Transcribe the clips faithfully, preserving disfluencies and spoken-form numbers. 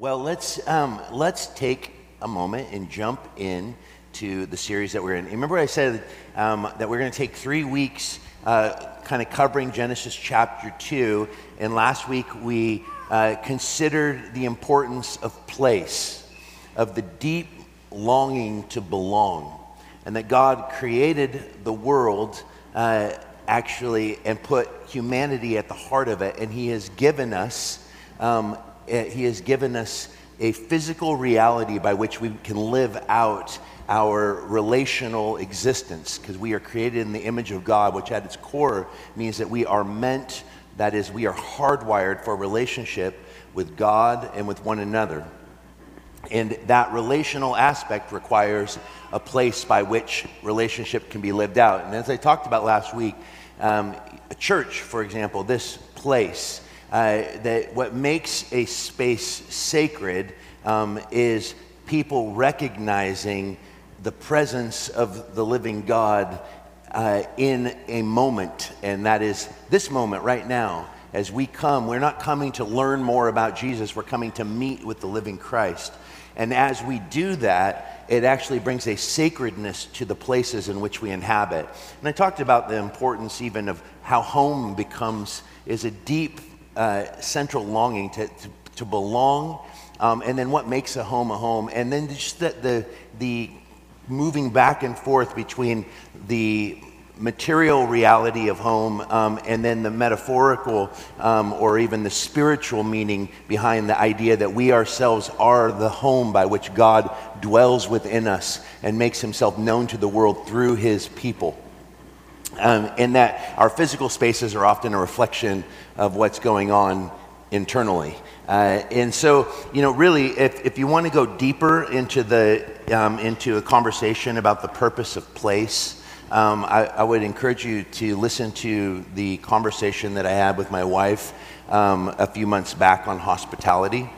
Well, let's um, let's take a moment and jump in to the series that we're in. Remember I said um, that we're going to take three weeks uh, kind of covering Genesis chapter two, and last week we uh, considered the importance of place, of the deep longing to belong, and that God created the world uh, actually and put humanity at the heart of it, and he has given us um, he has given us a physical reality by which we can live out our relational existence, because we are created in the image of God, which at its core means that we are meant, that is, we are hardwired for relationship with God and with one another. And that relational aspect requires a place by which relationship can be lived out. And as I talked about last week, um, a church, for example, this place, uh, that what makes a space sacred um, is people recognizing the presence of the living God uh, in a moment, and that is this moment right now. As we come, we're not coming to learn more about Jesus, we're coming to meet with the living Christ. And as we do that, it actually brings a sacredness to the places in which we inhabit. And I talked about the importance even of how home becomes, is a deep uh, central longing to, to, to belong, um, and then what makes a home a home, and then just the, the, the moving back and forth between the material reality of home um, and then the metaphorical um, or even the spiritual meaning behind the idea that we ourselves are the home by which God dwells within us and makes himself known to the world through his people. Um, and that our physical spaces are often a reflection of what's going on internally. Uh, and so, you know, really, if, if you want to go deeper into the um, into a conversation about the purpose of place, Um, I, I would encourage you to listen to the conversation that I had with my wife um, a few months back on hospitality,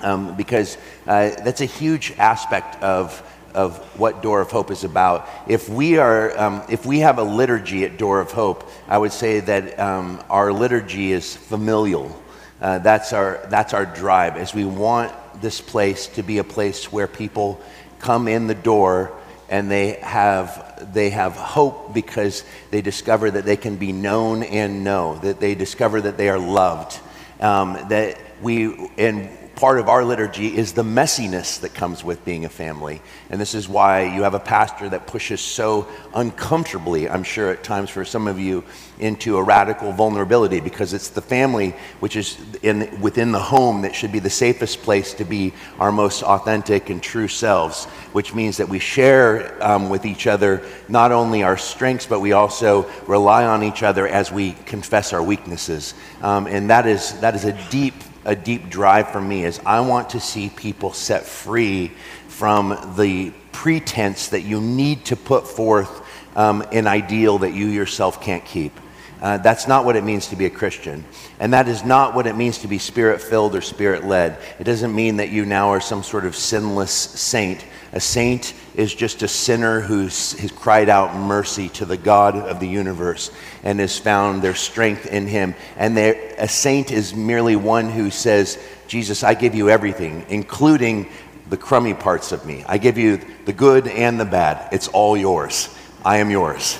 um, because uh, that's a huge aspect of of what Door of Hope is about. If we are, um, if we have a liturgy at Door of Hope, I would say that um, our liturgy is familial. Uh, that's our that's our drive, as we want this place to be a place where people come in the door and they have. They have hope because they discover that they can be known and know, that they discover that they are loved. Um, that we, and part of our liturgy is the messiness that comes with being a family. And this is why you have a pastor that pushes so uncomfortably, I'm sure at times for some of you, into a radical vulnerability, because it's the family which is in within the home that should be the safest place to be our most authentic and true selves, which means that we share um, with each other not only our strengths, but we also rely on each other as we confess our weaknesses. Um, and that is that is a deep a deep drive for me, is I want to see people set free from the pretense that you need to put forth um, an ideal that you yourself can't keep. Uh, that's not what it means to be a Christian. And that is not what it means to be spirit-filled or spirit-led. It doesn't mean that you now are some sort of sinless saint. A saint is just a sinner who's, who's cried out mercy to the God of the universe and has found their strength in him. And a saint is merely one who says, Jesus, I give you everything, including the crummy parts of me. I give you the good and the bad. It's all yours. I am yours.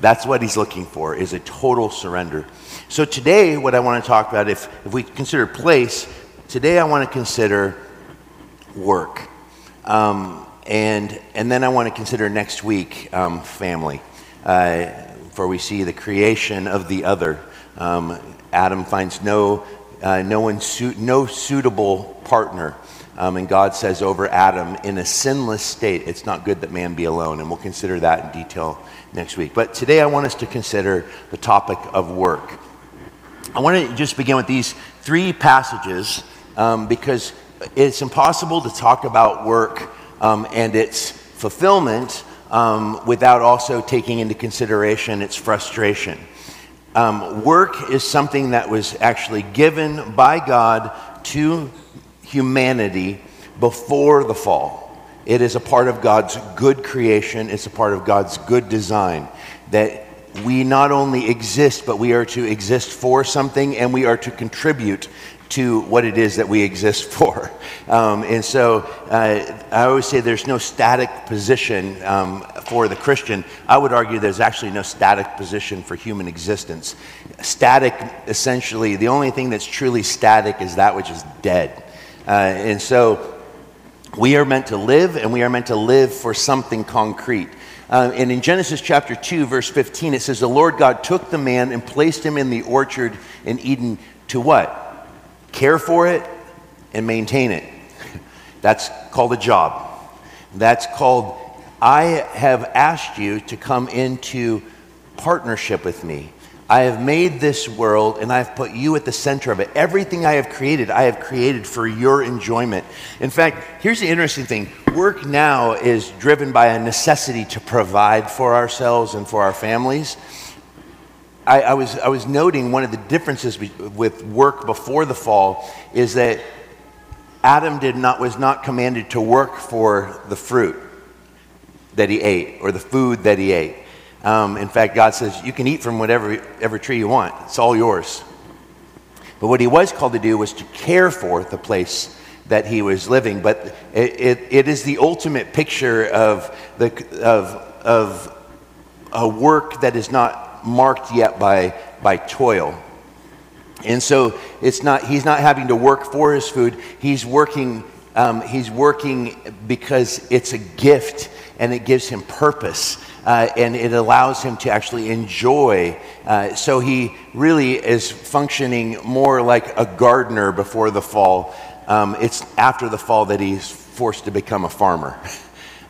That's what he's looking for, is a total surrender. So today, what I want to talk about, if, if we consider place, today I want to consider work. Um, and and then I want to consider next week um, family, uh, for we see the creation of the other. Um, Adam finds no uh, no one su- no suitable partner. Um, and God says over Adam, in a sinless state, it's not good that man be alone. And we'll consider that in detail next week. But today I want us to consider the topic of work. I want to just begin with these three passages um, because it's impossible to talk about work um, and its fulfillment um, without also taking into consideration its frustration. Um, work is something that was actually given by God to humanity before the fall. It is a part of God's good creation. It's a part of God's good design that we not only exist, but we are to exist for something, and we are to contribute to what it is that we exist for. Um, and so uh, I always say there's no static position um, for the Christian. I would argue there's actually no static position for human existence. Static, essentially, the only thing that's truly static is that which is dead. Uh, and so we are meant to live, and we are meant to live for something concrete. Uh, and in Genesis chapter two, verse fifteen, it says, the Lord God took the man and placed him in the orchard in Eden to what? Care for it and maintain it. That's called a job. That's called, I have asked you to come into partnership with me. I have made this world and I've put you at the center of it. Everything I have created, I have created for your enjoyment. In fact, here's the interesting thing. Work now is driven by a necessity to provide for ourselves and for our families. I, I was I was noting one of the differences be, with work before the fall is that Adam did not was not commanded to work for the fruit that he ate or the food that he ate. Um, in fact, God says you can eat from whatever every tree you want; it's all yours. But what he was called to do was to care for the place that he was living. But it it, it is the ultimate picture of the of of a work that is not marked yet by by toil. And so it's not he's not having to work for his food. He's working um, he's working because it's a gift and it gives him purpose uh, and it allows him to actually enjoy. Uh, so he really is functioning more like a gardener before the fall. Um, it's after the fall that he's forced to become a farmer.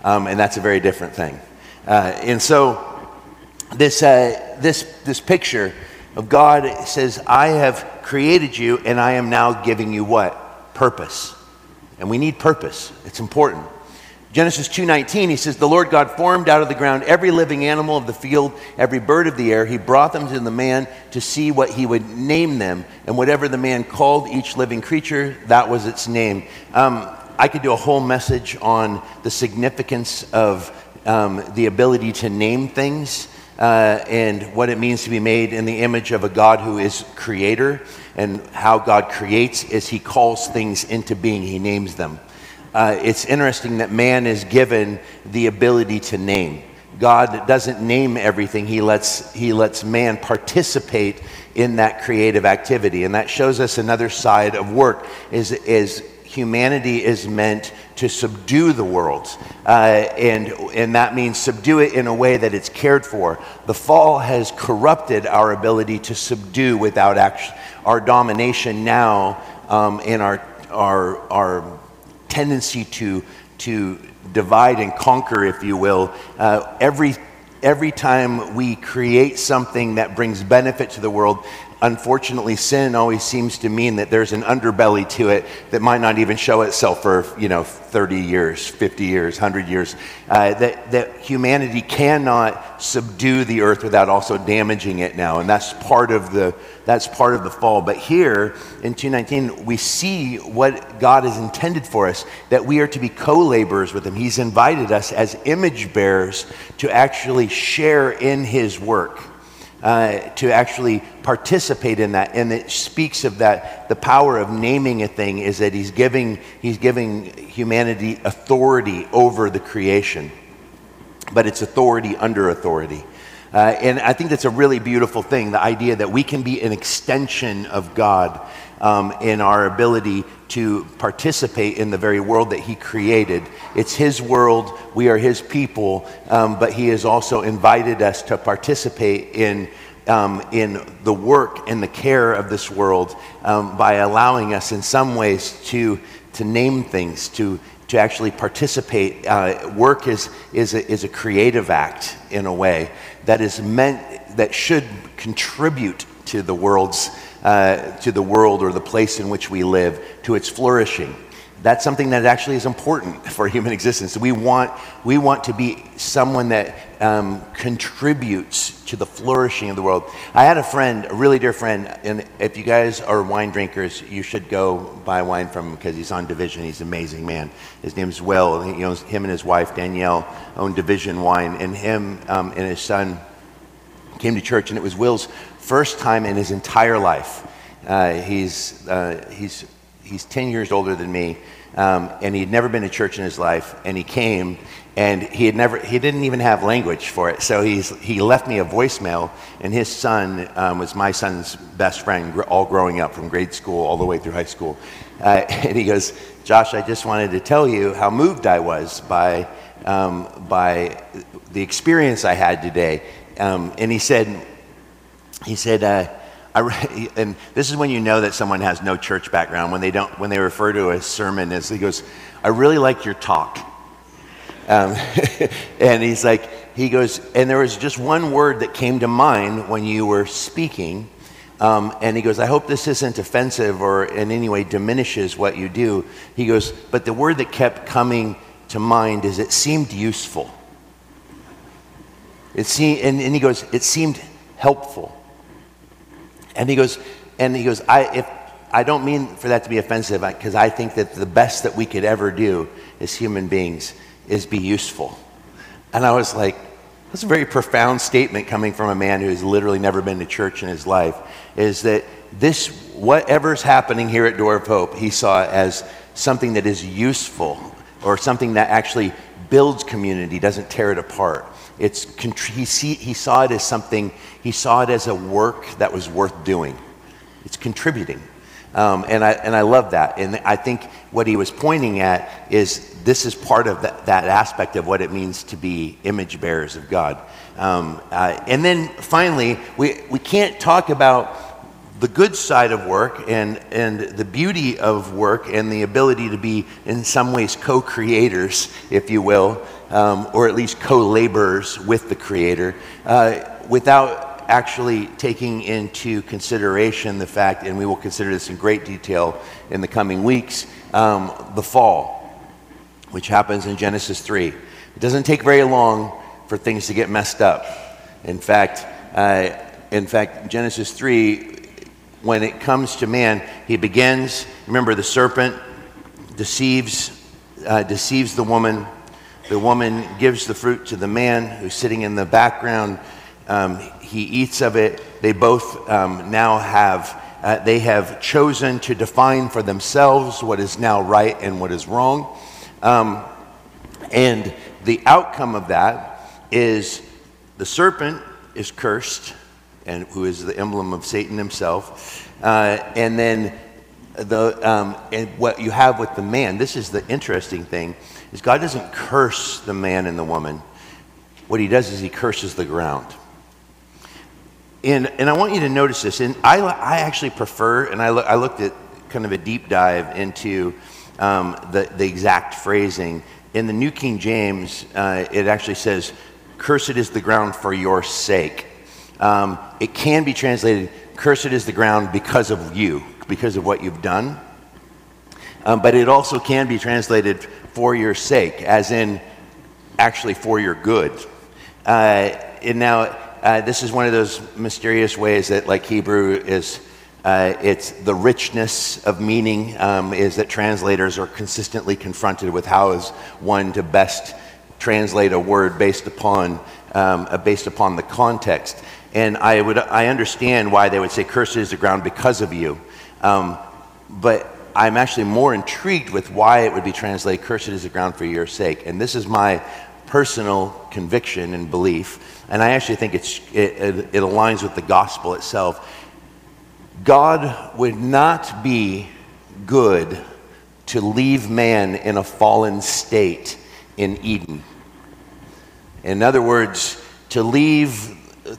Um, and that's a very different thing. Uh, and so This uh, this this picture of God says, I have created you and I am now giving you what? Purpose. And we need purpose. It's important. Genesis two nineteen, he says, the Lord God formed out of the ground every living animal of the field, every bird of the air. He brought them to the man to see what he would name them. And whatever the man called each living creature, that was its name. Um, I could do a whole message on the significance of um, the ability to name things. Uh, and what it means to be made in the image of a God who is creator, and how God creates is he calls things into being, he names them. Uh, it's interesting that man is given the ability to name. God doesn't name everything, he lets, he lets man participate in that creative activity, and that shows us another side of work, is, is humanity is meant to subdue the world, uh, and and that means subdue it in a way that it's cared for. The fall has corrupted our ability to subdue without action. Our domination now, um, and our our our tendency to to divide and conquer, if you will. Uh, every every time we create something that brings benefit to the world. Unfortunately, sin always seems to mean that there's an underbelly to it that might not even show itself for, you know, thirty years, fifty years, one hundred years, uh, that, that humanity cannot subdue the earth without also damaging it now. And that's part of the, that's part of the fall. But here in two nineteen, we see what God has intended for us, that we are to be co-laborers with him. He's invited us as image bearers to actually share in his work. Uh, to actually participate in that, and it speaks of that. The power of naming a thing is that he's giving he's giving humanity authority over the creation, but it's authority under authority, uh, and I think that's a really beautiful thing. The idea that we can be an extension of God um, in our ability to participate in the very world that he created. It's his world, we are his people, um, but he has also invited us to participate in um, in the work and the care of this world um, by allowing us in some ways to to name things, to to actually participate. Uh, work is is a, is a creative act in a way that is meant, that should contribute to the world's Uh, to the world or the place in which we live, to its flourishing. That's something that actually is important for human existence. We want we want to be someone that um, contributes to the flourishing of the world. I had a friend, a really dear friend, and if you guys are wine drinkers, you should go buy wine from him because he's on Division. He's an amazing man. His name's Will. He owns, him and his wife, Danielle, own Division Wine, and him um, and his son came to church, and it was Will's first time in his entire life Uh, he's uh, he's he's ten years older than me, um, and he'd never been to church in his life. And he came, and he had never he didn't even have language for it. So he's he left me a voicemail. And his son um, was my son's best friend, all growing up from grade school all the way through high school. Uh, and he goes, "Josh, I just wanted to tell you how moved I was by um, by the experience I had today." Um, and he said, he said. Uh, I, and this is when you know that someone has no church background, when they don't, when they refer to a sermon as, he goes, "I really liked your talk." Um, and he's like, he goes, and there was just one word that came to mind when you were speaking. Um, and he goes, "I hope this isn't offensive or in any way diminishes what you do." He goes, "But the word that kept coming to mind is, it seemed useful." It seemed, and, and he goes, "It seemed helpful." And he goes, and he goes, I if I don't mean for that to be offensive, because I think that the best that we could ever do as human beings is be useful. And I was like, that's a very profound statement coming from a man who's literally never been to church in his life, is that this, whatever's happening here at Door of Hope, he saw as something that is useful, or something that actually builds community, doesn't tear it apart. It's, he, see, he saw it as something, he saw it as a work that was worth doing. It's contributing. Um, and I and I love that. And I think what he was pointing at is, this is part of that, that aspect of what it means to be image bearers of God. Um, uh, and then finally, we, we can't talk about the good side of work and, and the beauty of work and the ability to be in some ways co-creators, if you will, Um, or at least co-laborers with the Creator, uh, without actually taking into consideration the fact, and we will consider this in great detail in the coming weeks, um, the fall, which happens in Genesis three. It doesn't take very long for things to get messed up. In fact, uh, in fact, Genesis three, when it comes to man, he begins, remember the serpent deceives, uh, deceives the woman. The woman gives the fruit to the man who's sitting in the background. Um, he eats of it. They both um, now have, uh, they have chosen to define for themselves what is now right and what is wrong. Um, and the outcome of that is the serpent is cursed, and who is the emblem of Satan himself. Uh, and then the um, and what you have with the man, this is the interesting thing, is God doesn't curse the man and the woman. What he does is he curses the ground. And and I want you to notice this. And I, I actually prefer, and I, lo- I looked at kind of a deep dive into um, the, the exact phrasing. In the New King James, uh, it actually says, "Cursed is the ground for your sake." Um, it can be translated, "Cursed is the ground because of you," because of what you've done. Um, but it also can be translated "for your sake," as in actually for your good. Uh, and now, uh, this is one of those mysterious ways that, like Hebrew, is uh, it's the richness of meaning um, is that translators are consistently confronted with how is one to best translate a word based upon um, uh, based upon the context. And I would I understand why they would say "cursed is the ground because of you," um, but I'm actually more intrigued with why it would be translated "cursed is the ground for your sake." And this is my personal conviction and belief. And I actually think it's, it, it, it aligns with the gospel itself. God would not be good to leave man in a fallen state in Eden. In other words, to leave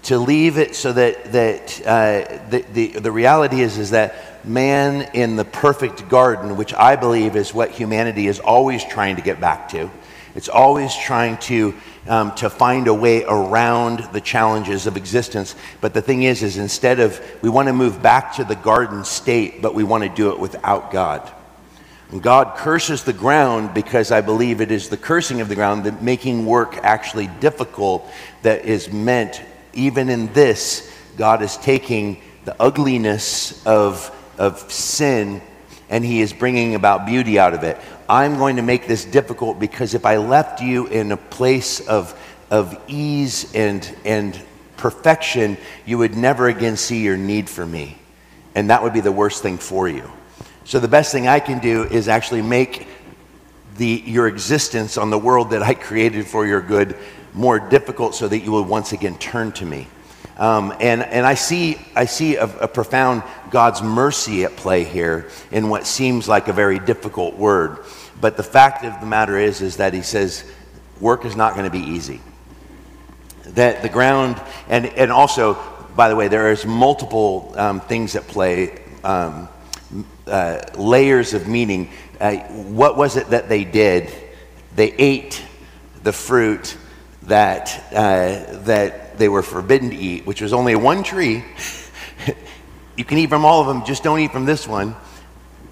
to leave it so that that uh, the, the the reality is is that man in the perfect garden, which I believe is what humanity is always trying to get back to. It's always trying to um, to find a way around the challenges of existence. But the thing is, is instead of, we want to move back to the garden state, but we want to do it without God. And God curses the ground because I believe it is the cursing of the ground, that making work actually difficult, that is meant, even in this, God is taking the ugliness of of sin, and he is bringing about beauty out of it. I'm going to make this difficult because if I left you in a place of of ease and and perfection, you would never again see your need for me. and that would be the worst thing for you. So the best thing I can do is actually make the, your existence on the world that I created for your good more difficult so that you will once again turn to me. Um, and, and I see, I see a, a profound God's mercy at play here in what seems like a very difficult word. But the fact of the matter is, is that he says, work is not going to be easy. That the ground, and, and also, by the way, there is multiple um, things at play, um, uh, layers of meaning. Uh, what was it that they did? They ate the fruit that uh, that they were forbidden to eat, which was only one tree. You can eat from all of them, just don't eat from this one.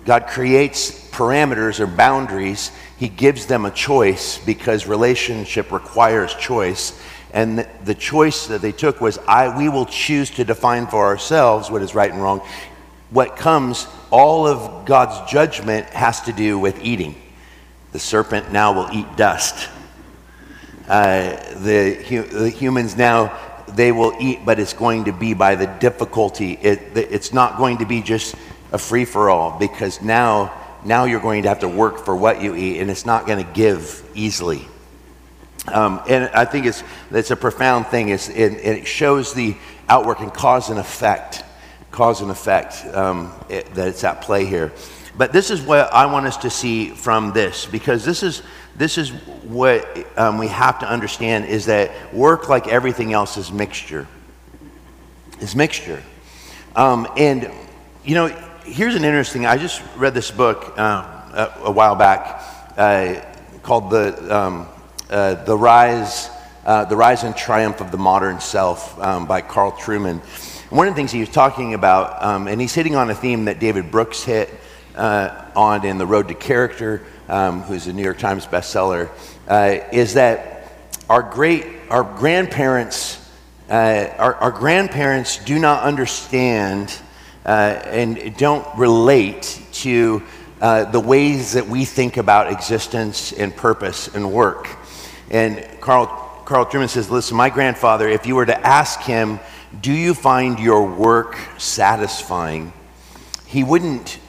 God creates parameters or boundaries. He gives them a choice because relationship requires choice. And the, the choice that they took was, I, we will choose to define for ourselves what is right and wrong. What comes, all of God's judgment has to do with eating. The serpent now will eat dust. Uh, the, the humans now, they will eat, but it's going to be by the difficulty. It, it's not going to be just a free-for-all, because now, now you're going to have to work for what you eat, and it's not going to give easily. Um, and I think it's, it's a profound thing. It's, it, it shows the outworking cause and effect, cause and effect um, it, that it's at play here. But this is what I want us to see from this, because this is This is what um, we have to understand, is that work, like everything else, is mixture. Is mixture. Um, and, you know, here's an interesting, I just read this book um, a, a while back uh, called The um, uh, The Rise uh, The Rise and Triumph of the Modern Self um, by Carl Truman. And one of the things he was talking about, um, and he's hitting on a theme that David Brooks hit uh, on in The Road to Character, Um, who's a New York Times bestseller, uh, is that our great, our grandparents, uh, our, our grandparents do not understand uh, and don't relate to uh, the ways that we think about existence and purpose and work. And Carl, Carl Truman says, listen, my grandfather, if you were to ask him, do you find your work satisfying? He wouldn't,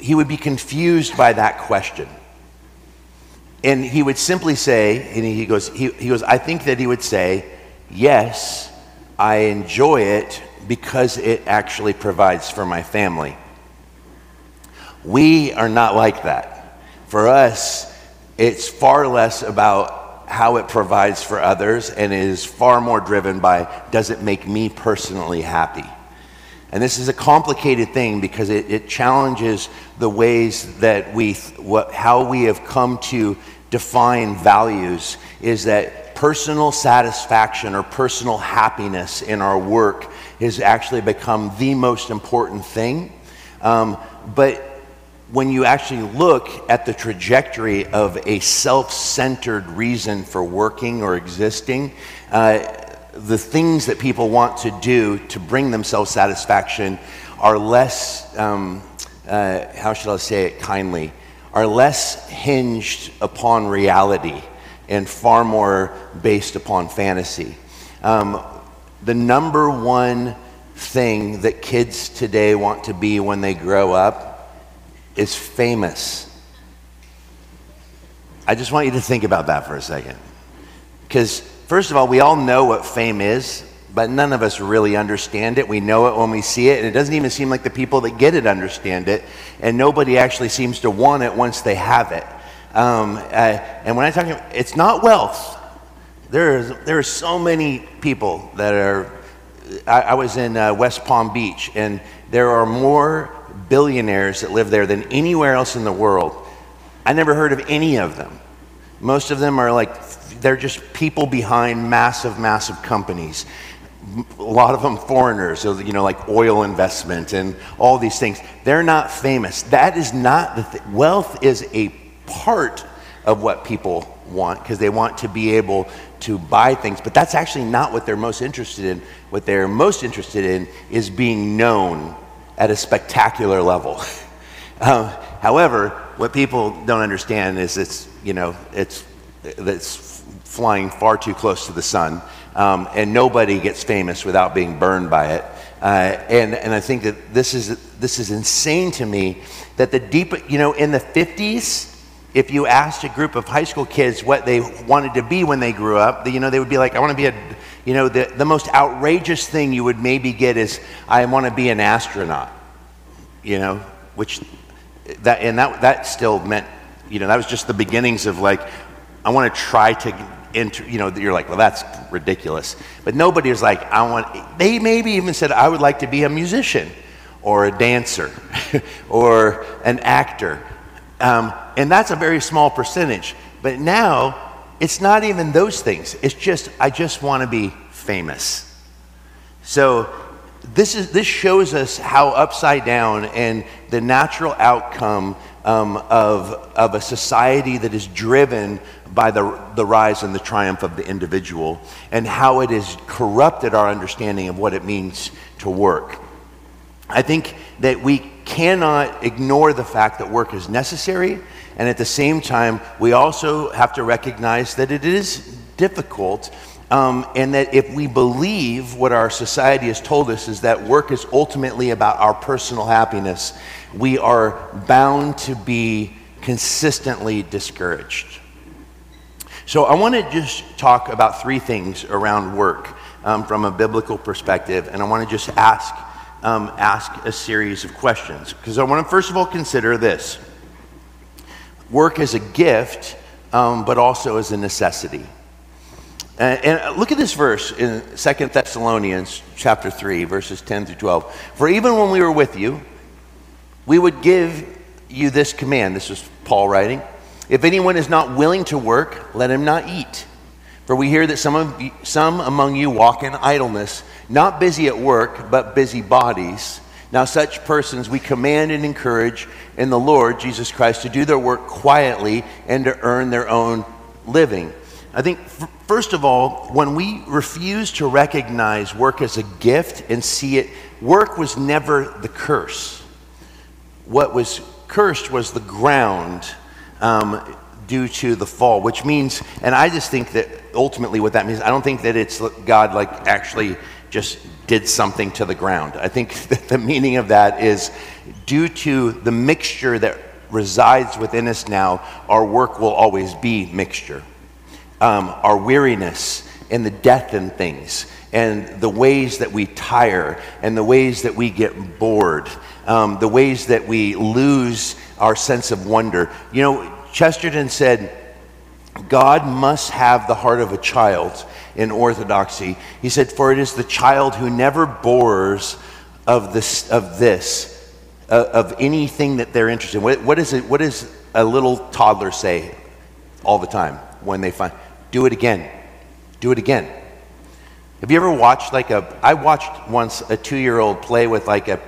he would be confused by that question. And he would simply say, and he goes, he, he goes, I think that he would say, yes, I enjoy it because it actually provides for my family. We are not like that. For us, it's far less about how it provides for others, and it is far more driven by, does it make me personally happy? And this is a complicated thing because it, it challenges the ways that we, what, how we have come to define values, is that personal satisfaction or personal happiness in our work has actually become the most important thing. Um, but when you actually look at the trajectory of a self-centered reason for working or existing, uh, the things that people want to do to bring themselves satisfaction are less, um, uh, how shall I say it kindly, are less hinged upon reality and far more based upon fantasy. Um, the number one thing that kids today want to be when they grow up is famous. I just want you to think about that for a second. Because first of all, we all know what fame is, but none of us really understand it. We know it when we see it, and it doesn't even seem like the people that get it understand it, and nobody actually seems to want it once they have it. Um, uh, and when I talk about, it's not wealth. There is, there are so many people that are, I, I was in uh, West Palm Beach, and there are more billionaires that live there than anywhere else in the world. I never heard of any of them. Most of them are like, they're just people behind massive, massive companies. A lot of them foreigners, so, you know, like oil investment and all these things. They're not famous. That is not the thing. Wealth is a part of what people want because they want to be able to buy things, but that's actually not what they're most interested in. What they're most interested in is being known at a spectacular level. um, however, what people don't understand is it's, you know, it's, it's flying far too close to the sun, um, and nobody gets famous without being burned by it. Uh, and and I think that this is this is insane to me, that the deep, you know, in the fifties, if you asked a group of high school kids what they wanted to be when they grew up, you know, they would be like, I want to be a, you know, the, the most outrageous thing you would maybe get is, I want to be an astronaut, you know, which, that and that that still meant, you know, that was just the beginnings of like, I want to try to enter, you know, you're like, well, that's ridiculous. But nobody was like, I want, they maybe even said, I would like to be a musician or a dancer or an actor. Um, and that's a very small percentage. But now, it's not even those things. It's just, I just want to be famous. So this is this shows us how upside down and the natural outcome um, of of a society that is driven by the the rise and the triumph of the individual, and how it has corrupted our understanding of what it means to work. I think that we cannot ignore the fact that work is necessary, and at the same time, we also have to recognize that it is difficult, um, and that if we believe what our society has told us is that work is ultimately about our personal happiness, we are bound to be consistently discouraged. So I want to just talk about three things around work um, from a biblical perspective, and I want to just ask Um, ask a series of questions, because I want to first of all consider this: work is a gift, um, but also as a necessity. And, and look at this verse in Second Thessalonians chapter three, verses ten through twelve. For even when we were with you, we would give you this command. This is Paul writing. If anyone is not willing to work, let him not eat. For we hear that some of you, some among you walk in idleness, not busy at work, but busy bodies. Now such persons we command and encourage in the Lord Jesus Christ to do their work quietly and to earn their own living. I think, first of all, when we refuse to recognize work as a gift and see it, work was never the curse. What was cursed was the ground um, due to the fall, which means, and I just think that ultimately what that means, I don't think that it's God like actually just did something to the ground. I think that the meaning of that is, due to the mixture that resides within us now, our work will always be mixture. Um, our weariness and the death in things and the ways that we tire and the ways that we get bored, um, the ways that we lose our sense of wonder. You know, Chesterton said, God must have the heart of a child in orthodoxy. He said, for it is the child who never bores of this, of this, uh, of anything that they're interested in. What, what is it? What does a little toddler say all the time when they find, do it again, do it again. Have you ever watched like a, I watched once a two-year-old play with like a,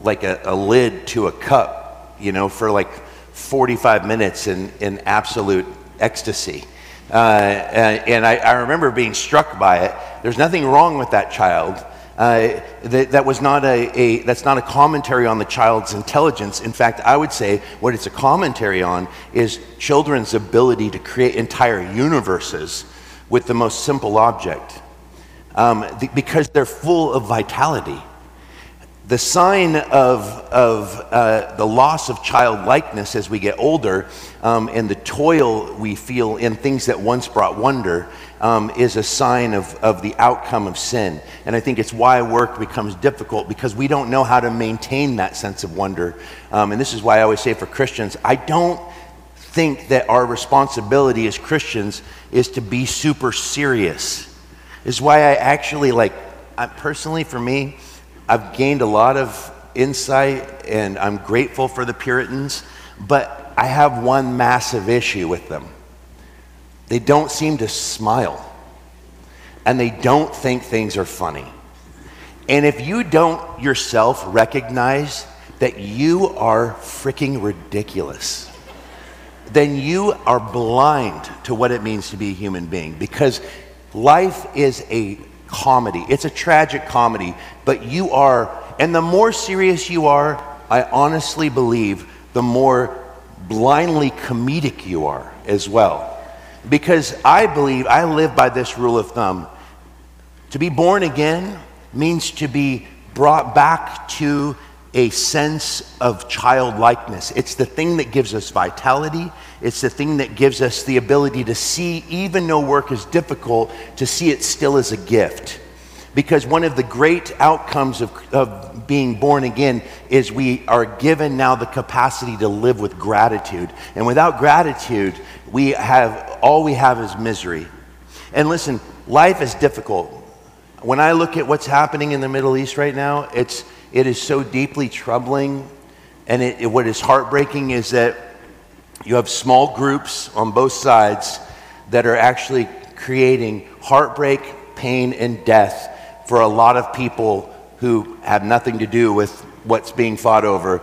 like a, a lid to a cup, you know, for like forty-five minutes in, in absolute ecstasy. Uh, and, and I, I remember being struck by it. There's nothing wrong with that child. Uh, that, that was not a, a, that's not a commentary on the child's intelligence. In fact, I would say what it's a commentary on is children's ability to create entire universes with the most simple object, um, the, because they're full of vitality. The sign of, of uh, the loss of childlikeness as we get older, um, and the toil we feel in things that once brought wonder, um, is a sign of, of the outcome of sin. And I think it's why work becomes difficult, because we don't know how to maintain that sense of wonder. Um, and this is why I always say for Christians, I don't think that our responsibility as Christians is to be super serious. It's why I actually like, I, personally for me, I've gained a lot of insight, and I'm grateful for the Puritans, but I have one massive issue with them. They don't seem to smile, and they don't think things are funny. And if you don't yourself recognize that you are freaking ridiculous, then you are blind to what it means to be a human being, because life is a comedy. It's a tragic comedy, but you are, and the more serious you are, I honestly believe the more blindly comedic you are as well. Because I believe, I live by this rule of thumb: to be born again means to be brought back to a sense of childlikeness. It's the thing that gives us vitality. It's the thing that gives us the ability to see, even though work is difficult, to see it still as a gift. Because one of the great outcomes of, of being born again is we are given now the capacity to live with gratitude. And without gratitude, we have, all we have is misery. And listen, life is difficult. When I look at what's happening in the Middle East right now, it's, it is so deeply troubling. And it, it, what is heartbreaking is that you have small groups on both sides that are actually creating heartbreak, pain, and death for a lot of people who have nothing to do with what's being fought over.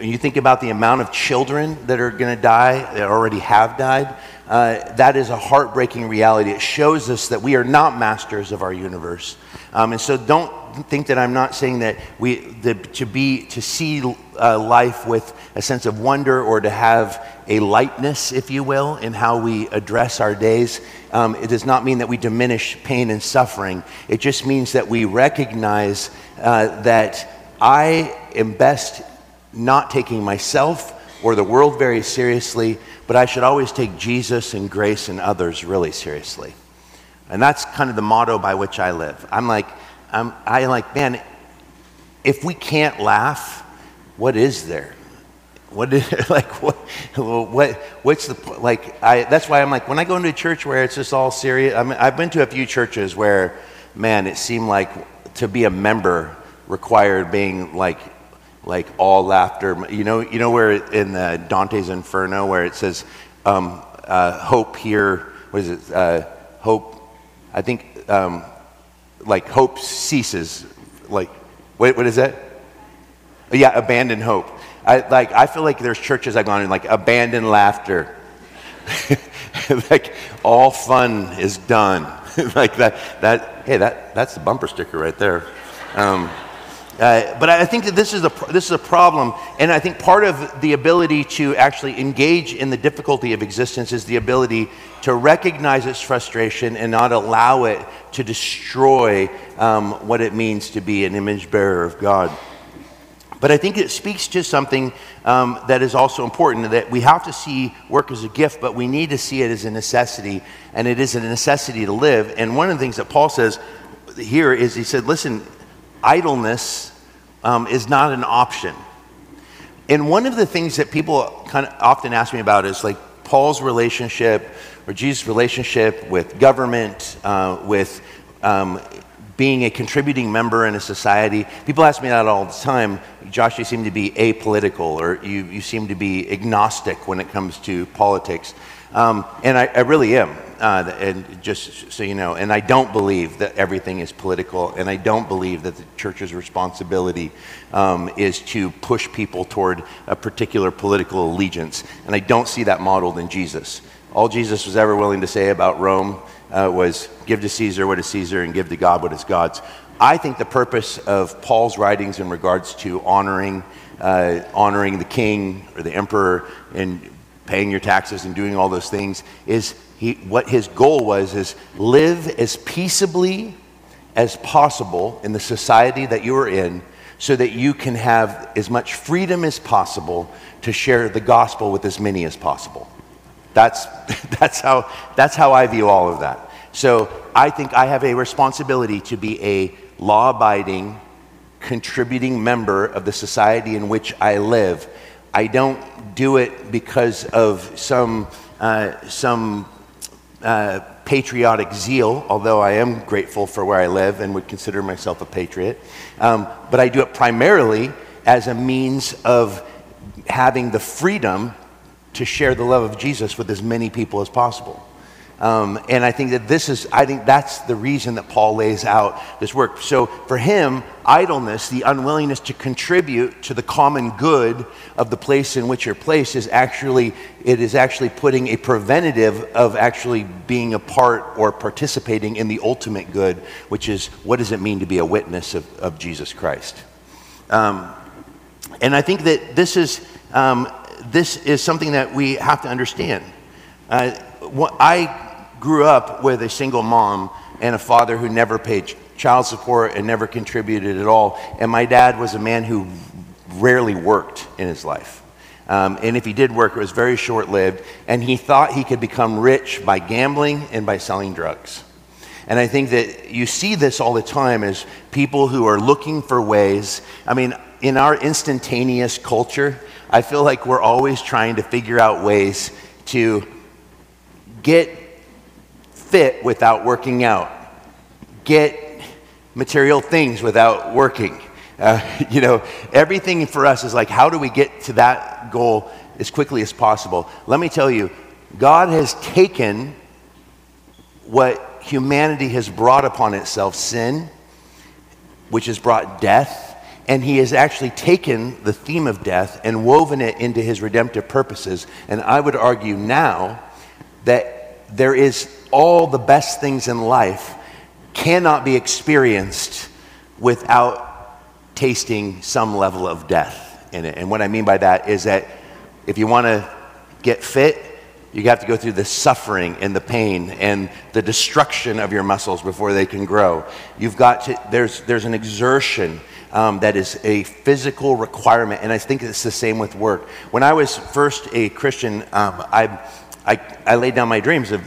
You think about the amount of children that are going to die, that already have died. Uh, that is a heartbreaking reality. It shows us that we are not masters of our universe. Um, and so don't think that I'm not saying that we the, to be to see uh, life with a sense of wonder, or to have a lightness, if you will, in how we address our days. Um, it does not mean that we diminish pain and suffering. It just means that we recognize uh, that I am best not taking myself or the world very seriously, but I should always take Jesus and grace and others really seriously. And that's kind of the motto by which I live. I'm like, I'm, I'm like, man, if we can't laugh, what is there? What is, like, what, what, what's the, like, I, that's why I'm like, when I go into a church where it's just all serious, I mean, I've been to a few churches where, man, it seemed like to be a member required being like, like all laughter, you know, you know where in the Dante's Inferno where it says, um, uh, hope here, what is it, uh, hope, I think, um, like hope ceases, like, wait, what is that? Yeah, abandon hope. I, like, I feel like there's churches I've gone in, like, abandon laughter. Like, all fun is done. Like, that, that, hey, that, that's the bumper sticker right there. Um, Uh, but I think that this is a this is a problem, and I think part of the ability to actually engage in the difficulty of existence is the ability to recognize its frustration and not allow it to destroy um, what it means to be an image bearer of God. But I think it speaks to something um, that is also important, that we have to see work as a gift, but we need to see it as a necessity, and it is a necessity to live. And one of the things that Paul says here is, he said, listen, idleness um, is not an option. And one of the things that people kind of often ask me about is like Paul's relationship or Jesus' relationship with government, uh, with um, being a contributing member in a society. People ask me that all the time. Josh, you seem to be apolitical, or you, you seem to be agnostic when it comes to politics. Um, and I, I really am. Uh, and just so you know, and I don't believe that everything is political, and I don't believe that the church's responsibility um, is to push people toward a particular political allegiance. And I don't see that modeled in Jesus. All Jesus was ever willing to say about Rome uh, was give to Caesar what is Caesar and give to God what is God's. I think the purpose of Paul's writings in regards to honoring, uh, honoring the king or the emperor and paying your taxes and doing all those things is He, what his goal was is live as peaceably as possible in the society that you are in, so that you can have as much freedom as possible to share the gospel with as many as possible. That's, that's, how, that's how I view all of that. So I think I have a responsibility to be a law-abiding, contributing member of the society in which I live. I don't do it because of some, uh, some Uh, patriotic zeal, although I am grateful for where I live and would consider myself a patriot. Um, but I do it primarily as a means of having the freedom to share the love of Jesus with as many people as possible. Um, and I think that this is, I think that's the reason that Paul lays out this work. So for him, idleness, the unwillingness to contribute to the common good of the place in which you're placed, is actually, it is actually putting a preventative of actually being a part or participating in the ultimate good, which is what does it mean to be a witness of, of Jesus Christ? Um, and I think that this is, um, this is something that we have to understand. Uh, I grew up with a single mom and a father who never paid child support and never contributed at all. And my dad was a man who rarely worked in his life. Um, and if he did work, it was very short-lived. And he thought he could become rich by gambling and by selling drugs. And I think that you see this all the time as people who are looking for ways. I mean, in our instantaneous culture, I feel like we're always trying to figure out ways to get fit without working out, get material things without working. Uh, you know, everything for us is like, how do we get to that goal as quickly as possible? Let me tell you, God has taken what humanity has brought upon itself, sin, which has brought death, and he has actually taken the theme of death and woven it into his redemptive purposes. And I would argue now that there is all the best things in life cannot be experienced without tasting some level of death in it. And what I mean by that is that if you want to get fit, you have to go through the suffering and the pain and the destruction of your muscles before they can grow. You've got to, there's, there's an exertion um, that is a physical requirement. And I think it's the same with work. When I was first a Christian, um, I, I, I laid down my dreams of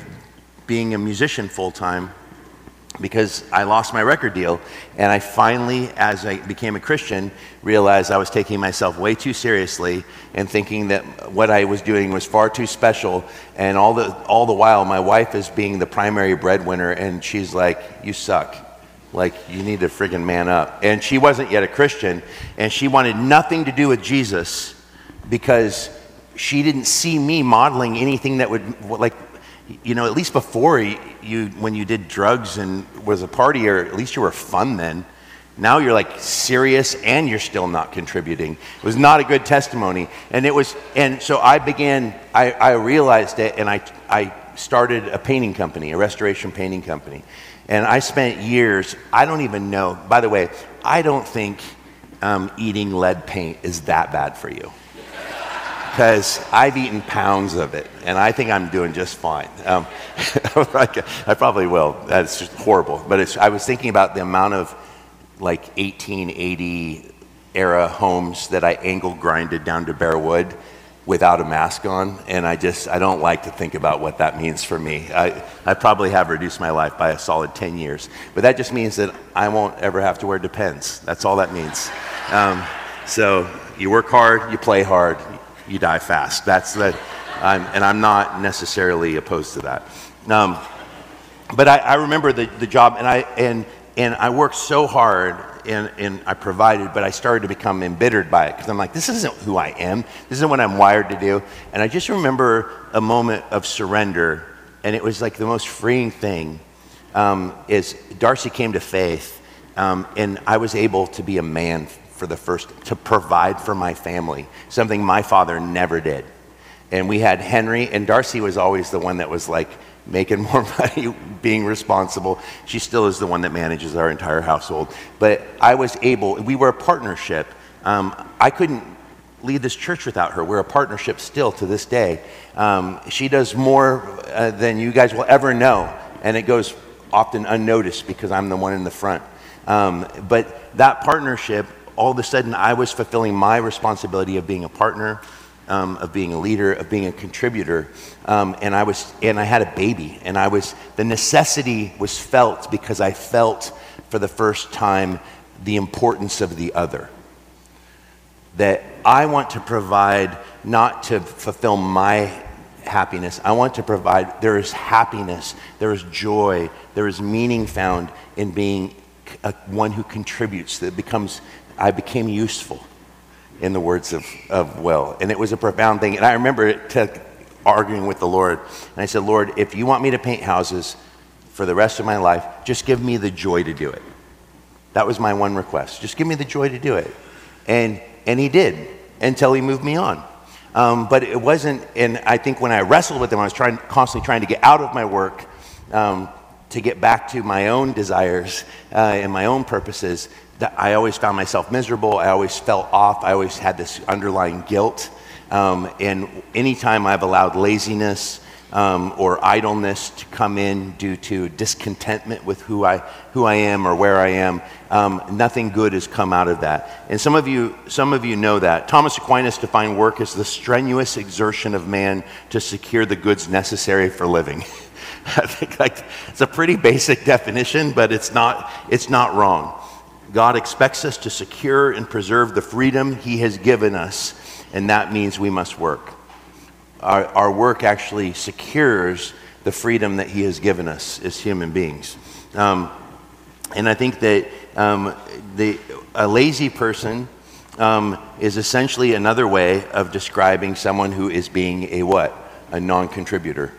being a musician full time, because I lost my record deal, and I finally, as I became a Christian, realized I was taking myself way too seriously and thinking that what I was doing was far too special. And all the all the while, my wife is being the primary breadwinner, and she's like, "You suck. Like, you need to friggin' man up." And she wasn't yet a Christian, and she wanted nothing to do with Jesus because she didn't see me modeling anything that would, like, you know, at least before you, when you did drugs and was a partier, at least you were fun then. Now you're like serious and you're still not contributing. It was not a good testimony. And it was, and so I began, I, I realized it, and I, I started a painting company, a restoration painting company. And I spent years, I don't even know, by the way, I don't think um, eating lead paint is that bad for you, because I've eaten pounds of it, and I think I'm doing just fine. Um, I probably will. That's just horrible. But it's, I was thinking about the amount of, like, eighteen eighty era homes that I angle grinded down to bare wood without a mask on, and I just, I don't like to think about what that means for me. I, I probably have reduced my life by a solid ten years, but that just means that I won't ever have to wear Depends. That's all that means. Um, so you work hard, you play hard, you die fast. That's the, I'm, and I'm not necessarily opposed to that. Um, but I, I remember the, the job, and I and and I worked so hard, and and I provided, but I started to become embittered by it, because I'm like, this isn't who I am. This isn't what I'm wired to do. And I just remember a moment of surrender, and it was like the most freeing thing. Um, is Darcy came to faith, um, and I was able to be a man for the first, to provide for my family, something my father never did. And we had Henry, and Darcy was always the one that was like making more money, being responsible. She still is the one that manages our entire household. But I was able, we were a partnership. Um, I couldn't lead this church without her. We're a partnership still to this day. Um, she does more uh, than you guys will ever know. And it goes often unnoticed because I'm the one in the front. Um, but that partnership, all of a sudden, I was fulfilling my responsibility of being a partner, um, of being a leader, of being a contributor, um, and I was, and I had a baby, and I was. The necessity was felt because I felt, for the first time, the importance of the other. That I want to provide, not to fulfill my happiness. I want to provide. There is happiness, there is joy, there is meaning found in being a, one who contributes. That becomes. I became useful, in the words of, of Will. And it was a profound thing. And I remember it took arguing with the Lord. And I said, "Lord, if you want me to paint houses for the rest of my life, just give me the joy to do it." That was my one request. Just give me the joy to do it. And and he did, until he moved me on. Um, but it wasn't, and I think when I wrestled with him, I was trying constantly trying to get out of my work, um, to get back to my own desires uh, and my own purposes. I always found myself miserable. I always fell off. I always had this underlying guilt. Um, and anytime I've allowed laziness um, or idleness to come in due to discontentment with who I who I am or where I am. Um, nothing good has come out of that. And some of you some of you know that. Thomas Aquinas defined work as the strenuous exertion of man to secure the goods necessary for living. I think like, it's a pretty basic definition, but it's not it's not wrong. God expects us to secure and preserve the freedom He has given us, and that means we must work. Our, our work actually secures the freedom that He has given us as human beings. Um, and I think that um, the, a lazy person um, is essentially another way of describing someone who is being a what? A non-contributor.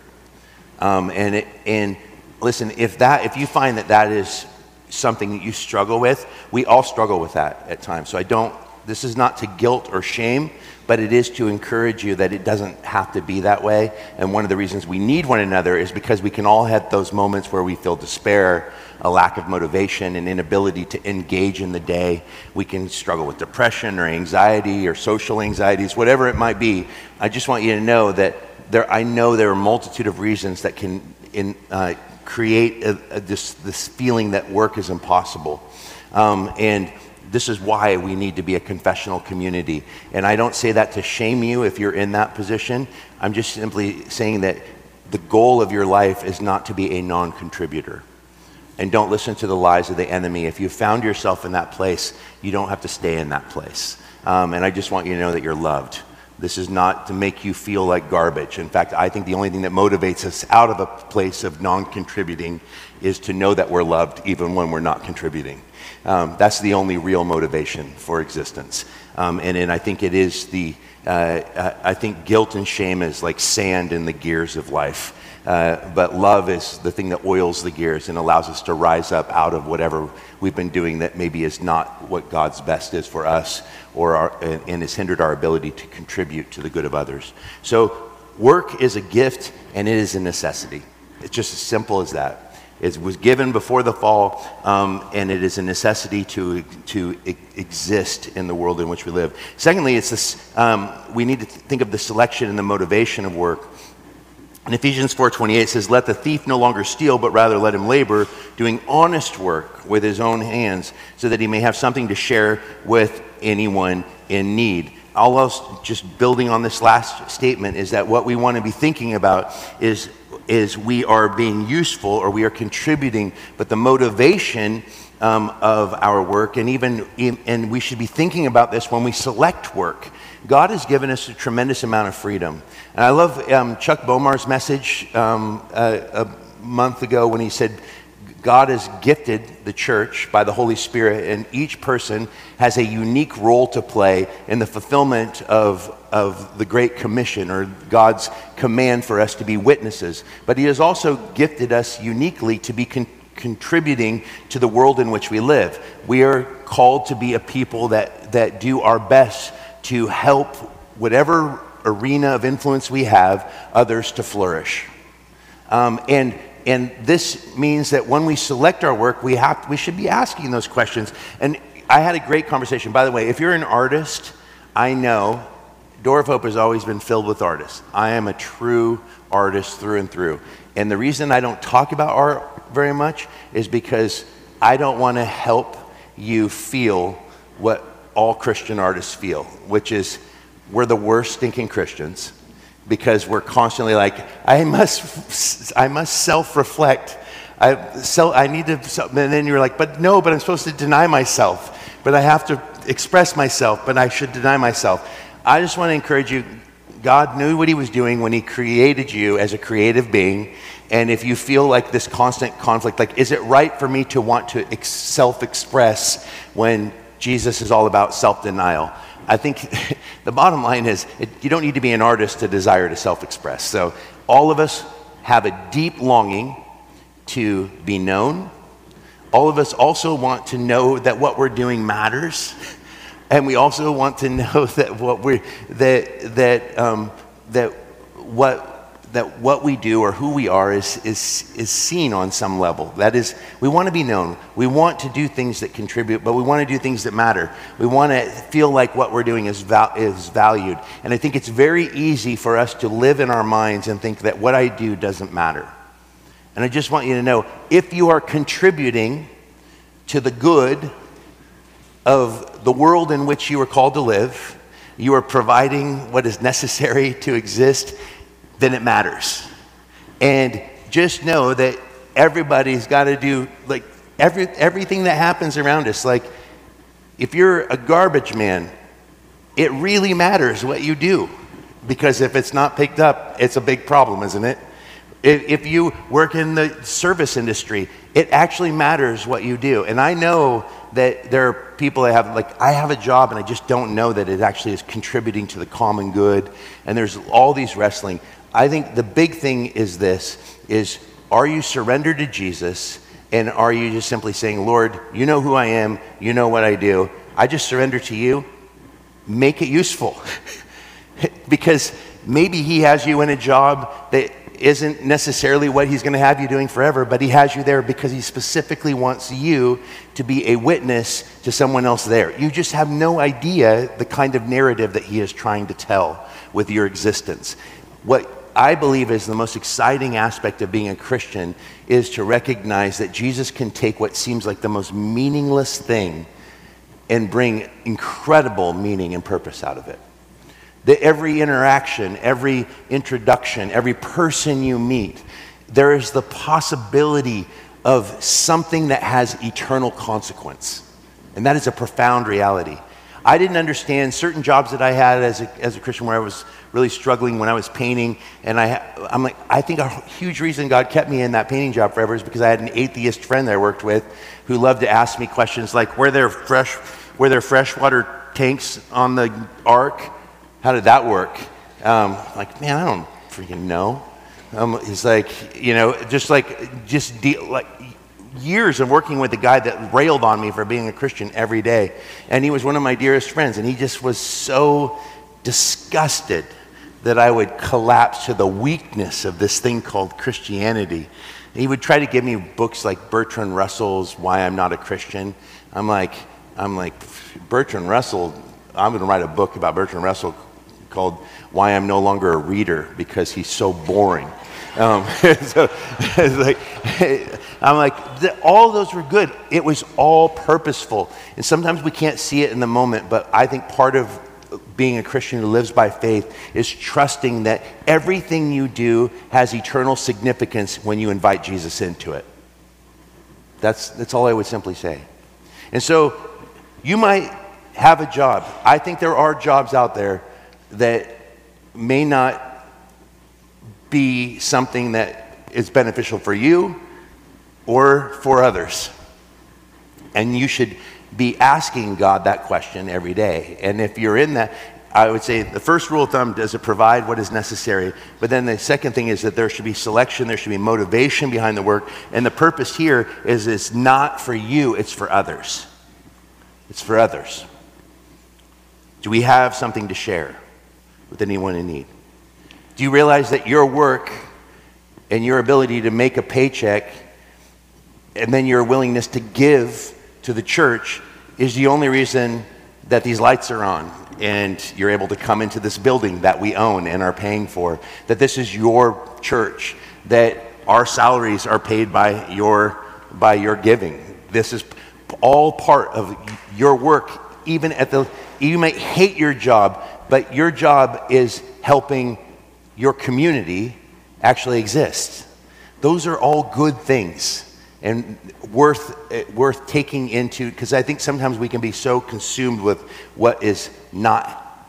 Um, and it, and listen, if that if you find that that is something that you struggle with, we all struggle with that at times. So I don't, this is not to guilt or shame, but it is to encourage you that it doesn't have to be that way. And one of the reasons we need one another is because we can all have those moments where we feel despair, a lack of motivation, an inability to engage in the day. We can struggle with depression or anxiety or social anxieties, whatever it might be. I just want you to know that there, I know there are a multitude of reasons that can in, uh, create a, a, this, this feeling that work is impossible. Um, and this is why we need to be a confessional community. And I don't say that to shame you if you're in that position. I'm just simply saying that the goal of your life is not to be a non-contributor. And don't listen to the lies of the enemy. If you found yourself in that place, you don't have to stay in that place. Um, and I just want you to know that you're loved. This is not to make you feel like garbage. In fact, I think the only thing that motivates us out of a place of non-contributing is to know that we're loved even when we're not contributing. Um, that's the only real motivation for existence. Um, and, and I think it is the, uh, I think guilt and shame is like sand in the gears of life. Uh, but love is the thing that oils the gears and allows us to rise up out of whatever we've been doing that maybe is not what God's best is for us, or our, and, and has hindered our ability to contribute to the good of others. So work is a gift and it is a necessity. It's just as simple as that. It was given before the fall, um, and it is a necessity to to e- exist in the world in which we live. Secondly, it's this: um, we need to th- think of the selection and the motivation of work. In Ephesians four twenty-eight says, "Let the thief no longer steal, but rather let him labor, doing honest work with his own hands, so that he may have something to share with anyone in need." All else, just building on this last statement, is that what we want to be thinking about is is we are being useful, or we are contributing, but the motivation um, of our work, and even and we should be thinking about this when we select work. God has given us a tremendous amount of freedom. And I love um, Chuck Bomar's message um, a, a month ago when he said, God has gifted the church by the Holy Spirit, and each person has a unique role to play in the fulfillment of, of the Great Commission, or God's command for us to be witnesses. But He has also gifted us uniquely to be con- contributing to the world in which we live. We are called to be a people that, that do our best to help whatever arena of influence we have, others to flourish. Um, and and this means that when we select our work, we have we should be asking those questions. And I had a great conversation. By the way, if you're an artist, I know Door of Hope has always been filled with artists. I am a true artist through and through. And the reason I don't talk about art very much is because I don't want to help you feel what all Christian artists feel, which is we're the worst stinking Christians because we're constantly like, I must I must self-reflect. I so I need to, and then you're like, but no, but I'm supposed to deny myself. But I have to express myself, but I should deny myself. I just want to encourage you, God knew what He was doing when He created you as a creative being. And if you feel like this constant conflict, like, is it right for me to want to ex- self-express when Jesus is all about self-denial? I think the bottom line is it, you don't need to be an artist to desire to self-express. So all of us have a deep longing to be known. All of us also want to know that what we're doing matters, and we also want to know that what we that that um, that what that what we do or who we are is, is, is seen on some level. That is, we want to be known. We want to do things that contribute, but we want to do things that matter. We want to feel like what we're doing is, val- is valued. And I think it's very easy for us to live in our minds and think that what I do doesn't matter. And I just want you to know, if you are contributing to the good of the world in which you are called to live, you are providing what is necessary to exist, then it matters. And just know that everybody's got to do, like, every everything that happens around us. Like, if you're a garbage man, it really matters what you do, because if it's not picked up, it's a big problem, isn't it? If, if you work in the service industry, it actually matters what you do. And I know that there are people that have, like, I have a job and I just don't know that it actually is contributing to the common good. And there's all these wrestling. I think the big thing is this, is are you surrendered to Jesus, and are you just simply saying, Lord, you know who I am, you know what I do, I just surrender to you, make it useful. Because maybe he has you in a job that isn't necessarily what he's going to have you doing forever, but he has you there because he specifically wants you to be a witness to someone else there. You just have no idea the kind of narrative that he is trying to tell with your existence. What I believe is the most exciting aspect of being a Christian is to recognize that Jesus can take what seems like the most meaningless thing and bring incredible meaning and purpose out of it. That every interaction, every introduction, every person you meet, there is the possibility of something that has eternal consequence. And that is a profound reality. I didn't understand certain jobs that I had as a, as a Christian, where I was really struggling when I was painting. And I, I'm like, I think a huge reason God kept me in that painting job forever is because I had an atheist friend that I worked with who loved to ask me questions like, were there fresh, were there freshwater tanks on the ark? How did that work? Um, like, man, I don't freaking know. Um, he's like, you know, just like, just deal, like years of working with a guy that railed on me for being a Christian every day. And he was one of my dearest friends. And he just was so disgusted that I would collapse to the weakness of this thing called Christianity. And he would try to give me books like Bertrand Russell's Why I'm Not a Christian. I'm like, I'm like, Bertrand Russell, I'm going to write a book about Bertrand Russell called Why I'm No Longer a Reader, because he's so boring. Um, so, like, I'm like, all those were good. It was all purposeful. And sometimes we can't see it in the moment, but I think part of being a Christian who lives by faith is trusting that everything you do has eternal significance when you invite Jesus into it. That's, that's all I would simply say. And so you might have a job. I think there are jobs out there that may not be something that is beneficial for you or for others. And you should be asking God that question every day. And if you're in that, I would say the first rule of thumb, does it provide what is necessary? But then the second thing is that there should be selection, there should be motivation behind the work. And the purpose here is it's not for you, it's for others. It's for others. Do we have something to share with anyone in need? Do you realize that your work and your ability to make a paycheck and then your willingness to give to the church is the only reason that these lights are on and you're able to come into this building that we own and are paying for, that this is your church, that our salaries are paid by your by your giving. This is all part of your work. Even at the, you might hate your job, but your job is helping your community actually exist. Those are all good things and worth worth taking into, because I think sometimes we can be so consumed with what is not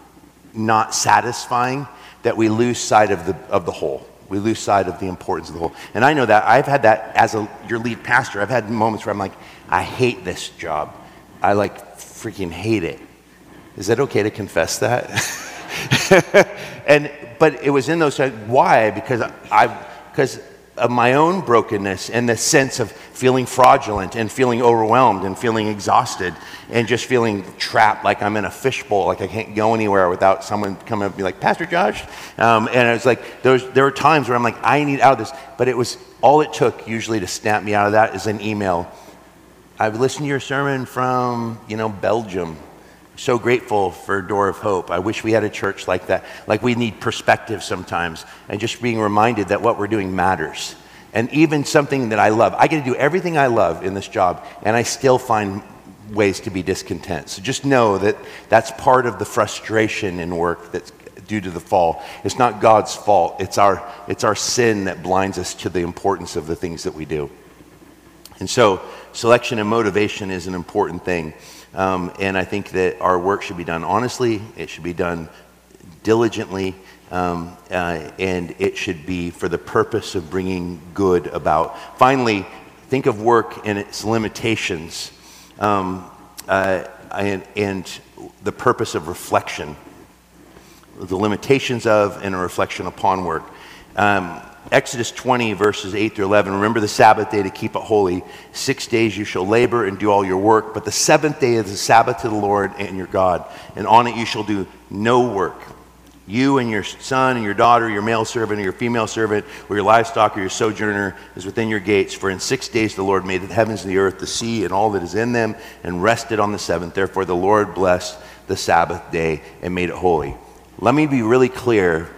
not satisfying that we lose sight of the of the whole. We lose sight of the importance of the whole. And I know that I've had that as a your lead pastor. I've had moments where I'm like, I hate this job. I like freaking hate it. Is it okay to confess that? and but it was in those times. Why? Because I because of my own brokenness and the sense of feeling fraudulent and feeling overwhelmed and feeling exhausted and just feeling trapped, like I'm in a fishbowl, like I can't go anywhere without someone coming up and be like, Pastor Josh. Um, and I was like, there, was, there were times where I'm like, I need out of this. But it was all it took usually to snap me out of that is an email. I've listened to your sermon from, you know, Belgium. So grateful for Door of Hope. I wish we had a church like that. Like, we need perspective sometimes, and just being reminded that what we're doing matters. And even something that I love, I get to do everything I love in this job, and I still find ways to be discontent. So just know that that's part of the frustration in work that's due to the fall. It's not God's fault. It's our, it's our sin that blinds us to the importance of the things that we do. And so selection and motivation is an important thing. Um, and I think that our work should be done honestly, it should be done diligently, um, uh, and it should be for the purpose of bringing good about. Finally, think of work and its limitations, um, uh, and, and the purpose of reflection, the limitations of and a reflection upon work. Um, Exodus twenty, verses eight through eleven, remember the Sabbath day to keep it holy. Six days you shall labor and do all your work, but the seventh day is the Sabbath to the Lord and your God, and on it you shall do no work. You and your son and your daughter, your male servant or your female servant, or your livestock or your sojourner is within your gates. For in six days the Lord made the heavens and the earth, the sea, and all that is in them, and rested on the seventh. Therefore the Lord blessed the Sabbath day and made it holy. Let me be really clear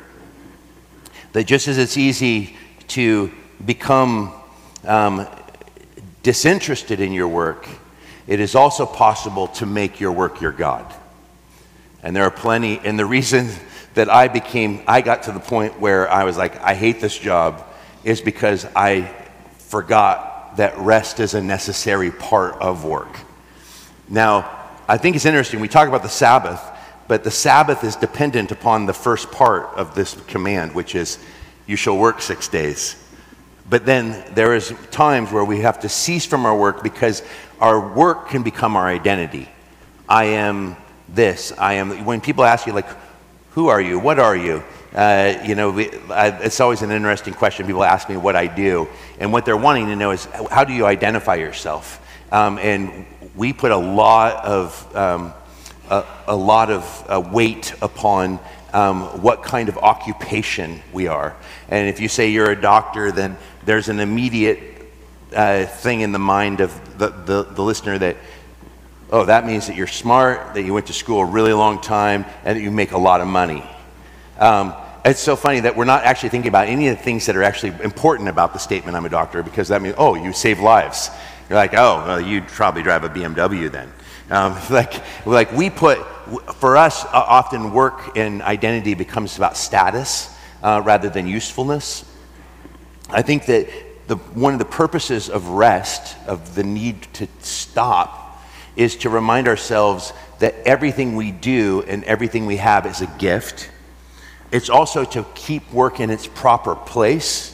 that just as it's easy to become um, disinterested in your work, it is also possible to make your work your God. And there are plenty, and the reason that I became, I got to the point where I was like, I hate this job, is because I forgot that rest is a necessary part of work. Now, I think it's interesting, we talk about the Sabbath, but the Sabbath is dependent upon the first part of this command, which is, you shall work six days. But then there is times where we have to cease from our work because our work can become our identity. I am this, I am, when people ask you, like, who are you, what are you? Uh, you know, we, I, it's always an interesting question. People ask me what I do, and what they're wanting to know is, how do you identify yourself? Um, and we put a lot of, um, A, a lot of uh, weight upon um, what kind of occupation we are. And if you say you're a doctor, then there's an immediate uh, thing in the mind of the, the, the listener that, oh, that means that you're smart, that you went to school a really long time, and that you make a lot of money. Um, it's so funny that we're not actually thinking about any of the things that are actually important about the statement, I'm a doctor, because that means, oh, you save lives. You're like, oh, well, you'd probably drive a B M W then. Um, like, like we put, for us, uh, often work and identity becomes about status uh, rather than usefulness. I think that the, one of the purposes of rest, of the need to stop, is to remind ourselves that everything we do and everything we have is a gift. It's also to keep work in its proper place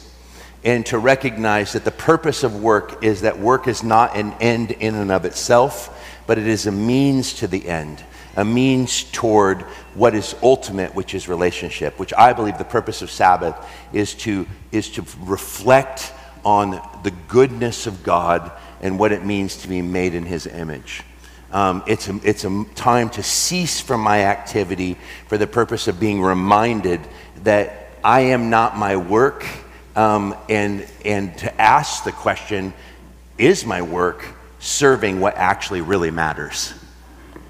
and to recognize that the purpose of work is that work is not an end in and of itself, but it is a means to the end, a means toward what is ultimate, which is relationship, which I believe the purpose of Sabbath is to, is to reflect on the goodness of God and what it means to be made in his image. Um, it's, a, it's a time to cease from my activity for the purpose of being reminded that I am not my work, um, and, and to ask the question, is my work serving what actually really matters,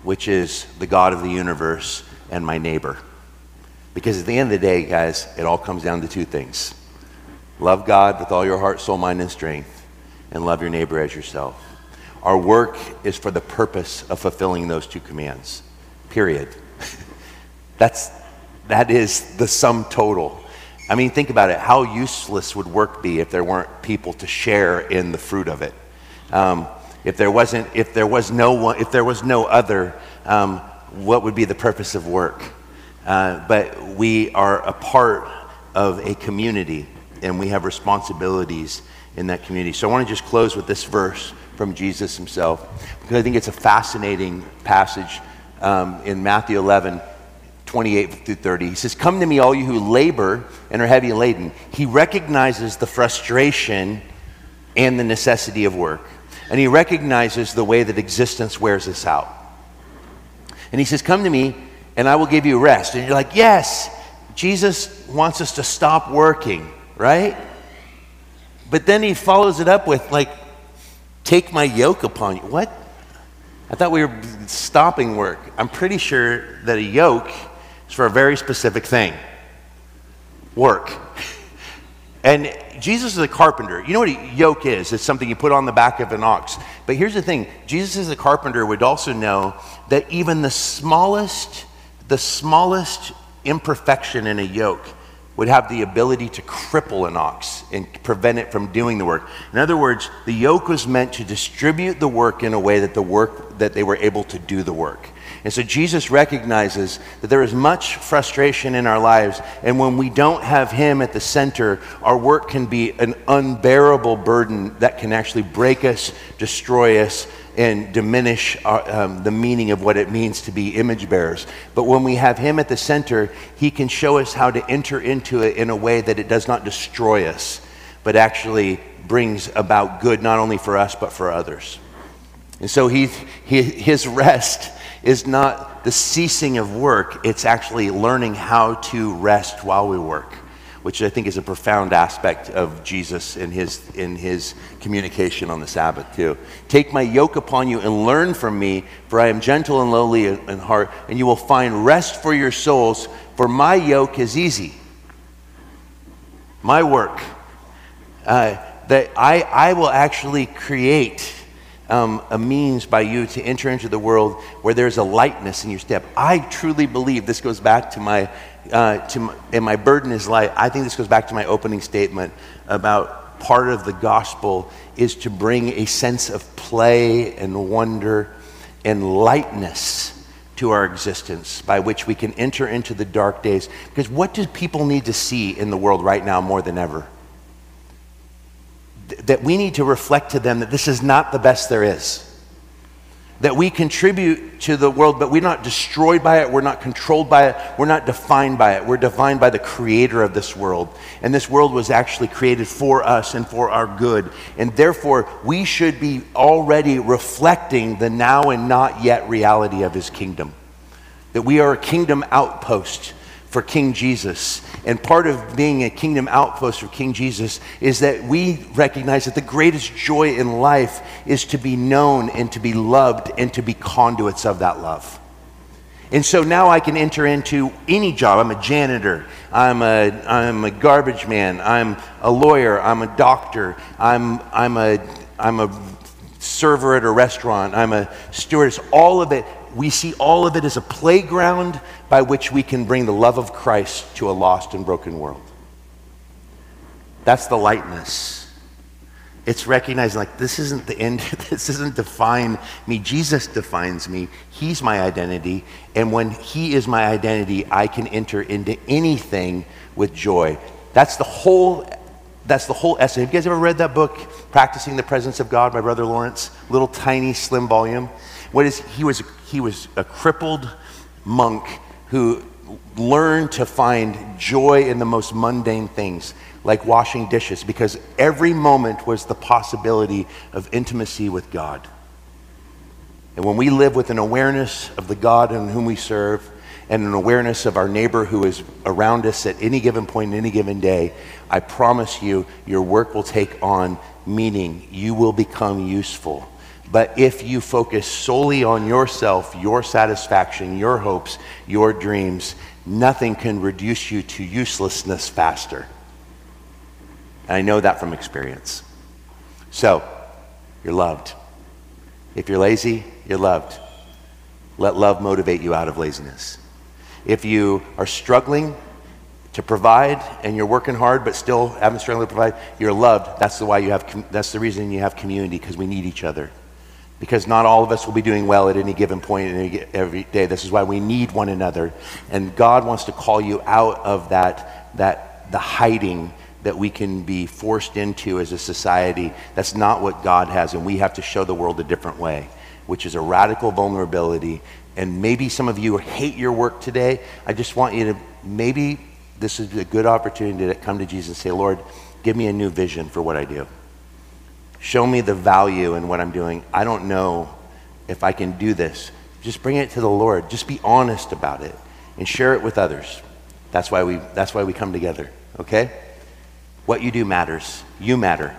which is the God of the universe and my neighbor? Because at the end of the day, guys, it all comes down to two things. Love God with all your heart, soul, mind, and strength, and love your neighbor as yourself. Our work is for the purpose of fulfilling those two commands, period. That's, that is the sum total. I mean, think about it. How useless would work be if there weren't people to share in the fruit of it? Um, If there wasn't, if there was no one, if there was no other, um, what would be the purpose of work? Uh, but we are a part of a community, and we have responsibilities in that community. So I want to just close with this verse from Jesus himself, because I think it's a fascinating passage um, in Matthew eleven, twenty-eight through thirty. He says, "Come to me, all you who labor and are heavy laden." He recognizes the frustration and the necessity of work. And he recognizes the way that existence wears us out. And he says, "Come to me and I will give you rest." And you're like, yes, Jesus wants us to stop working, right? But then he follows it up with, like, "Take my yoke upon you." What? I thought we were stopping work. I'm pretty sure that a yoke is for a very specific thing. Work. And Jesus is a carpenter. You know what a yoke is? It's something you put on the back of an ox. But here's the thing. Jesus as a carpenter would also know that even the smallest, the smallest imperfection in a yoke would have the ability to cripple an ox and prevent it from doing the work. In other words, the yoke was meant to distribute the work in a way that the work, that they were able to do the work. And so Jesus recognizes that there is much frustration in our lives, and when we don't have him at the center, our work can be an unbearable burden that can actually break us, destroy us, and diminish our, um, the meaning of what it means to be image bearers. But when we have him at the center, he can show us how to enter into it in a way that it does not destroy us, but actually brings about good not only for us, but for others. And so he, he, his rest is not the ceasing of work, it's actually learning how to rest while we work, which I think is a profound aspect of Jesus in his, in his communication on the Sabbath too. "Take my yoke upon you and learn from me, for I am gentle and lowly in heart, and you will find rest for your souls, for my yoke is easy." My work, uh, that I, I will actually create Um, a means by you to enter into the world where there's a lightness in your step. I truly believe this goes back to my, uh, to my, and my burden is light. I think this goes back to my opening statement about part of the gospel is to bring a sense of play and wonder and lightness to our existence by which we can enter into the dark days. Because what do people need to see in the world right now more than ever? That we need to reflect to them that this is not the best there is. That we contribute to the world, but we're not destroyed by it, we're not controlled by it, we're not defined by it. We're defined by the creator of this world. And this world was actually created for us and for our good. And therefore, we should be already reflecting the now and not yet reality of his kingdom. That we are a kingdom outpost for King Jesus. And part of being a kingdom outpost for King Jesus is that we recognize that the greatest joy in life is to be known and to be loved and to be conduits of that love. And so now I can enter into any job. I'm a janitor, I'm a, I'm a garbage man, I'm a lawyer, I'm a doctor, I'm, I'm, a, I'm a server at a restaurant, I'm a stewardess, all of it. We see all of it as a playground by which we can bring the love of Christ to a lost and broken world. That's the lightness. It's recognizing, like, this isn't the end, this isn't define me. Jesus defines me. He's my identity. And when he is my identity, I can enter into anything with joy. That's the whole, that's the whole essence. Have you guys ever read that book, Practicing the Presence of God by Brother Lawrence? Little tiny, slim volume. What is, he was, he was a crippled monk who learned to find joy in the most mundane things, like washing dishes, because every moment was the possibility of intimacy with God. And when we live with an awareness of the God in whom we serve, and an awareness of our neighbor who is around us at any given point in any given day, I promise you, your work will take on meaning. You will become useful. But if you focus solely on yourself, your satisfaction, your hopes, your dreams, nothing can reduce you to uselessness faster. And I know that from experience. So, you're loved. If you're lazy, you're loved. Let love motivate you out of laziness. If you are struggling to provide and you're working hard but still haven't struggled to provide, you're loved. That's the why you have, that's the reason you have community, because we need each other. Because not all of us will be doing well at any given point in any, every day. This is why we need one another. And God wants to call you out of that, that the hiding that we can be forced into as a society. That's not what God has, and we have to show the world a different way, which is a radical vulnerability and maybe some of you hate your work today, I just want you to, maybe this is a good opportunity to come to Jesus and say, Lord, give me a new vision for what I do. Show me the value in what I'm doing. I don't know if I can do this. Just bring it to the Lord. Just be honest about it and share it with others. That's why we, that's why we come together, okay? What you do matters. You matter.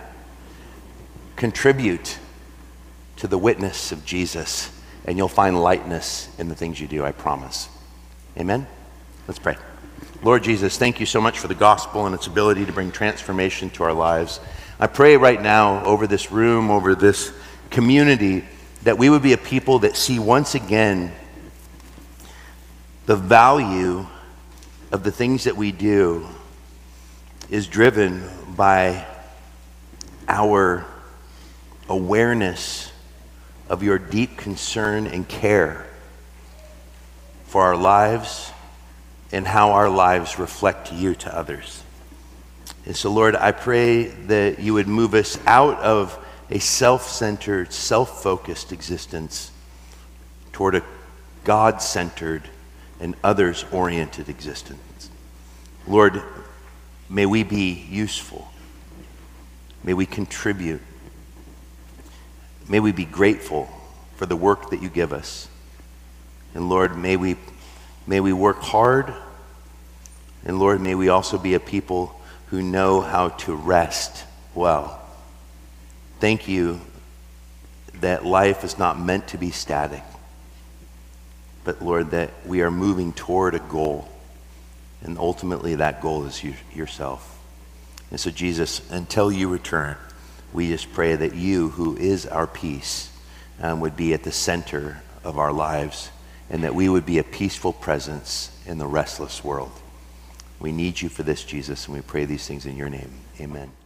Contribute to the witness of Jesus, and you'll find lightness in the things you do, I promise. Amen? Let's pray. Lord Jesus, thank you so much for the gospel and its ability to bring transformation to our lives. I pray right now over this room, over this community, that we would be a people that see once again the value of the things that we do is driven by our awareness of your deep concern and care for our lives and how our lives reflect you to others. And so, Lord, I pray that you would move us out of a self-centered, self-focused existence toward a God-centered and others-oriented existence. Lord, may we be useful. May we contribute. May we be grateful for the work that you give us. And Lord, may we, may we work hard. And Lord, may we also be a people who know how to rest well. Thank you that life is not meant to be static, but Lord, that we are moving toward a goal. And ultimately that goal is you, yourself. And so Jesus, until you return, we just pray that you, who is our peace, um, would be at the center of our lives, and that we would be a peaceful presence in the restless world. We need you for this, Jesus, and we pray these things in your name. Amen.